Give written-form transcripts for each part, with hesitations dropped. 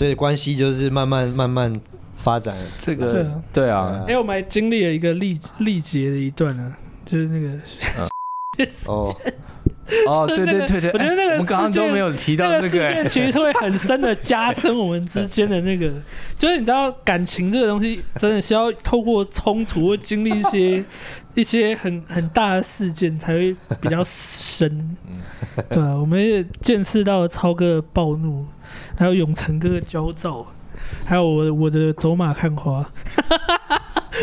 所以关系就是慢慢发展。这个对啊，对啊。我们还经历了一个历劫的一段啊，就是那个哦。哦，对对对对，我觉得那个我们刚刚都没有提到这个事件，其实会很深的加深我们之间的那个，就是你知道感情这个东西，真的需要透过冲突或经历一些很大的事件才会比较深，对啊，我们也见识到了超哥的暴怒，还有永成哥的焦躁，还有我的走马看花。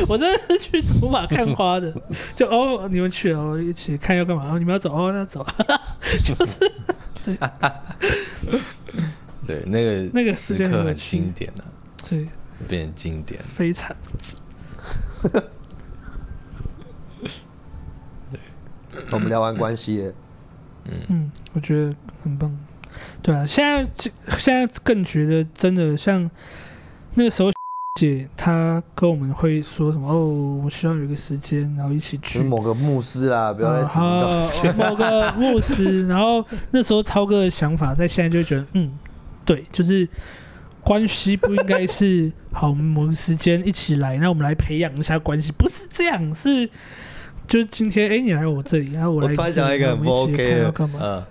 我真的是去走马看花的，就哦，你们去了，我一起看要干嘛？哦，你们要走，哦，那走，就是对，对，那个时刻很经典啊，对，变成经典，非常，我们聊完关系耶，嗯，我觉得很棒，对啊，现在更觉得真的像那个时候。姐，他跟我们会说什么？哦，我希望有一个时间，然后一起去。某个牧师啦，不要再指导。某个牧师，然后那时候超哥的想法，在现在就觉得，嗯，对，就是关系不应该是好，某个时间一起来，那我们来培养一下关系，不是这样，是就是今天，你来我这里，然后我来。我突然想到一个很不 OK 的。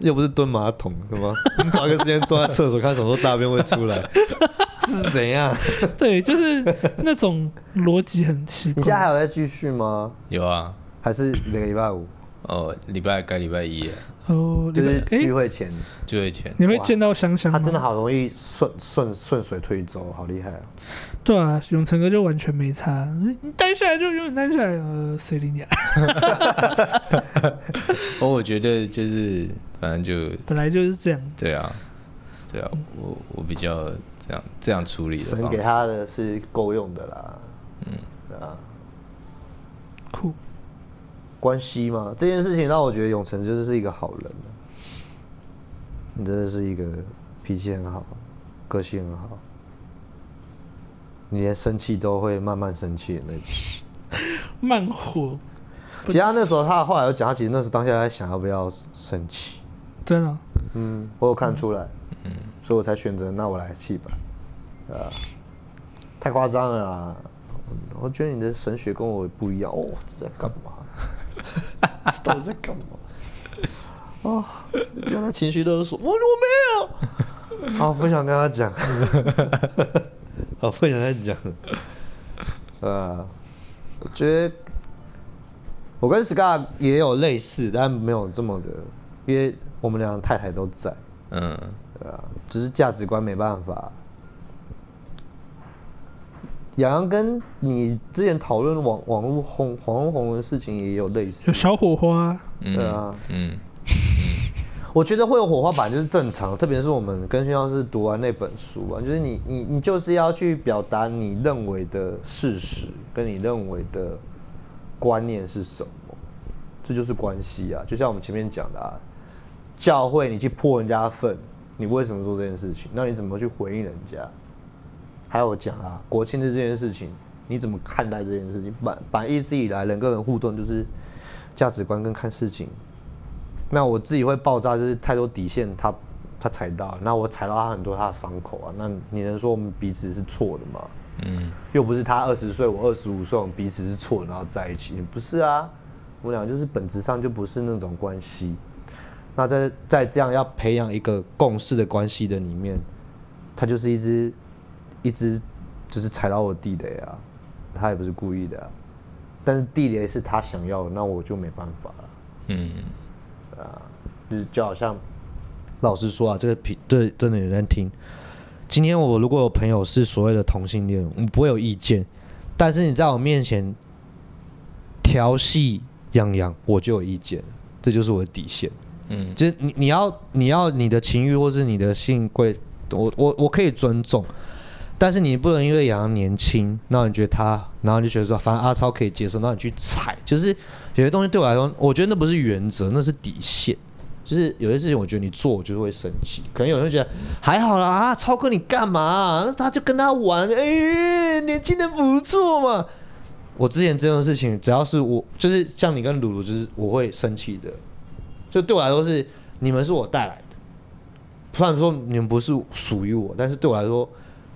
又不是蹲马桶，是吗？你找一个时间蹲在厕所，看什么时候大便会出来，这是怎样？对，就是那种逻辑很奇怪。你现在还有在继续吗？有啊，还是每个礼拜五？哦，礼拜改礼拜一。哦，就是聚会前，聚会前你会见到香香吗？他真的好容易顺水推舟，好厉害啊！对啊，永成哥就完全没差，你待下来就永远待下来，谁理你啊？我觉得就是反正就本来就是这样。对啊，对啊，我比较这样处理的方式。神给他的是够用的啦，嗯，对啊，酷。关系吗？这件事情让我觉得永成就是一个好人，你真的是一个脾气很好，个性很好，你连生气都会慢慢生气的那种，慢火。其实他那时候他后来有讲，他其实那时当下在想要不要生气，真的，嗯，我有看出来，嗯，所以我才选择那我来气吧，太夸张了啦，我觉得你的神学跟我不一样哦，这在干嘛？到底在干嘛？哦，原来情绪都是说我没有，好不想跟他讲，好不想再讲。我觉得我跟 Scar 也有类似，但没有这么的，因为我们两个太太都在，嗯，对啊，只是价值观没办法。洋洋跟你之前讨论网络红的事情也有类似，有小火花，对啊，嗯，我觉得会有火花版就是正常，特别是我们跟宣教士读完那本书啊，就是你就是要去表达你认为的事实跟你认为的观念是什么，这就是关系啊，就像我们前面讲的啊，教会你去破人家粪，你为什么做这件事情？那你怎么去回应人家？还有讲啊，国庆日这件事情，你怎么看待这件事情？本来一直以来人跟人互动就是价值观跟看事情。那我自己会爆炸，就是太多底线他踩到，那我踩到他很多他的伤口啊。那你能说我们彼此是错的吗？嗯，又不是他20岁，我25岁，我们彼此是错的，然后在一起，不是啊？我们俩就是本质上就不是那种关系。那在这样要培养一个共识的关系的里面，他就是一直就是踩到我地雷啊，他也不是故意的啊，但是地雷是他想要的，那我就没办法了。嗯，就好像老实说啊，这真的有人听。今天我如果有朋友是所谓的同性恋，我不会有意见，但是你在我面前调戏洋洋，我就有意见，这就是我的底线。嗯，就是你要你的情欲或是你的性贵，我可以尊重。但是你不能因为洋洋年轻，那你觉得他，然后你就觉得说，反正阿超可以接受，那你去踩，就是有些东西对我来说，我觉得那不是原则，那是底线。就是有些事情，我觉得你做，我就会生气。可能有人会觉得还好啦，啊，超哥你干嘛啊？他就跟他玩，年轻人不错嘛。我之前这种事情，只要是我，就是像你跟鲁鲁，就是我会生气的。就对我来说是，你们是我带来的，虽然说你们不是属于我，但是对我来说，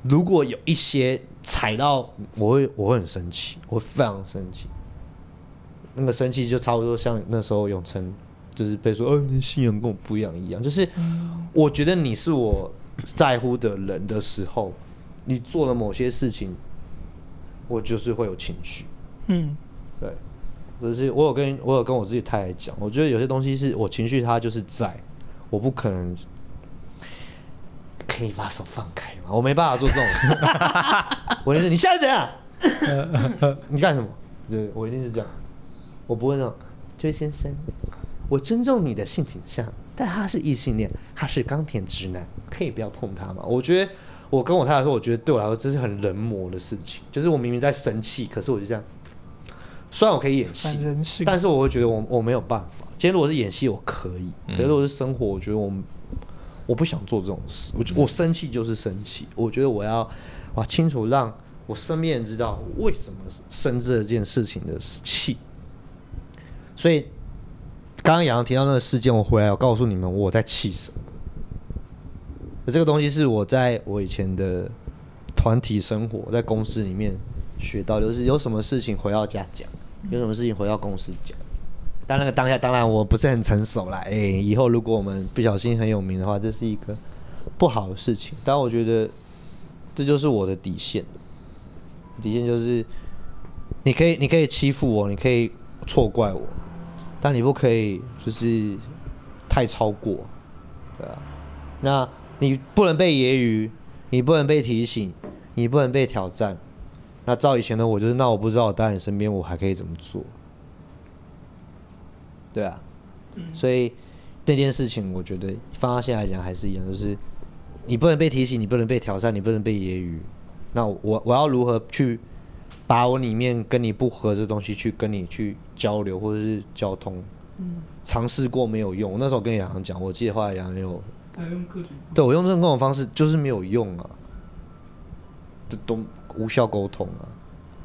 如果有一些踩到，我会很生气，我会非常生气。那个生气就差不多像那时候永成就是被说，你的信仰跟我不一样一样。就是我觉得你是我在乎的人的时候，你做了某些事情，我就是会有情绪。嗯，对，就是我有跟我自己太太讲，我觉得有些东西是我情绪，它就是在，我不可能。可以把手放开吗？我没办法做这种事。我一定是你现在怎样？你干什么？对，我一定是这样。我不会那种，这位先生，我尊重你的性倾向，但他是异性恋，他是钢铁直男，可以不要碰他吗？我觉得我跟我太太说，我觉得对我来说这是很人魔的事情，就是我明明在生气，可是我就这样。虽然我可以演戏，但是我会觉得我没有办法。今天如果是演戏，我可以；可是如果是生活，我觉得我不想做这种事，我生气就是生气。我觉得我要清楚让我身边人知道为什么生这件事情的气。所以刚刚杨提到那个事件，我回来我告诉你们我在气什么。这个东西是我在我以前的团体生活，在公司里面学到，就是有什么事情回到家讲，有什么事情回到公司讲。但那个当下，当然我不是很成熟啦。以后如果我们不小心很有名的话，这是一个不好的事情。但我觉得这就是我的底线，底线就是你可以欺负我，你可以错怪我，但你不可以就是太超过，对啊。那你不能被揶揄，你不能被提醒，你不能被挑战。那照以前的我就是，那我不知道我待在你身边，我还可以怎么做？对啊，所以那件事情，我觉得放到现在来讲还是一样，就是你不能被提醒，你不能被挑战，你不能被揶揄。那我要如何去把我里面跟你不合的东西去跟你去交流或者是交通？尝试过没有用。我那时候跟杨洋讲，我记得后来杨洋有，对我用这种方式就是没有用啊，都无效沟通啊，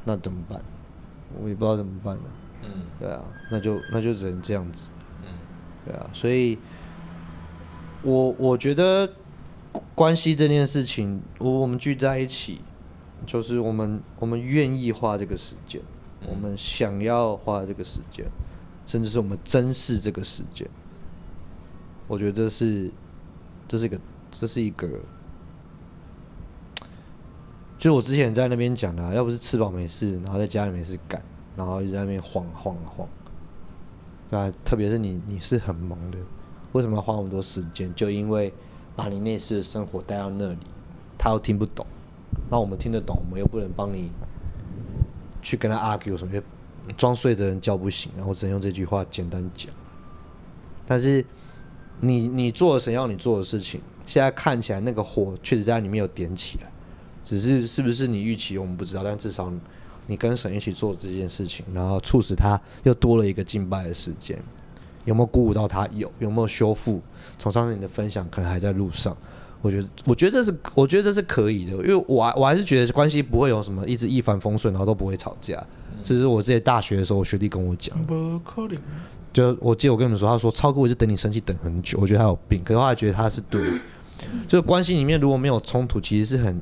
那怎么办？我也不知道怎么办啊。对啊，那就只能这样子，对啊，所以我觉得关系这件事情，我们聚在一起，就是我们愿意花这个时间，我们想要花这个时间，甚至是我们珍视这个时间，我觉得这是一个，就是我之前在那边讲的要不是吃饱没事，然后在家里没事干。然后一直在那边晃晃晃，对啊，特别是你是很忙的，为什么要花那么多时间？就因为把你内心的生活带到那里，他又听不懂，那我们听得懂，我们又不能帮你去跟他 argue 什么，装睡的人叫不醒，然后只能用这句话简单讲。但是你做了神要你做的事情，现在看起来那个火确实在里面有点起来，只是是不是你预期我们不知道，但至少你跟神一起做这件事情，然后促使他又多了一个敬拜的时间，有没有鼓舞到他？有没有修复？从上次你的分享可能还在路上，我觉得这是可以的，因为我还是觉得关系不会有什么一直一帆风顺，然后都不会吵架。这是我之前大学的时候，我学弟跟我讲，不可能。就我记得我跟你们说，他说超哥我就等你生气等很久，我觉得他有病，可是后来觉得他是对的。就是关系里面如果没有冲突，其实是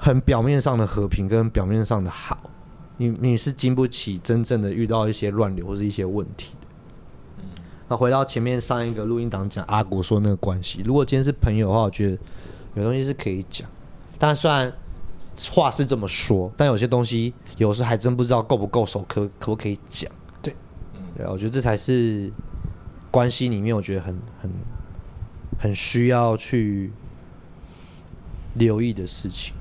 很表面上的和平跟表面上的好，你是经不起真正的遇到一些乱流或是一些问题的。那回到前面上一个录音档讲阿国说那个关系，如果今天是朋友的话，我觉得有东西是可以讲，但虽然话是这么说，但有些东西有时候还真不知道够不够手，可不可以讲？对，我觉得这才是关系里面我觉得很需要去留意的事情。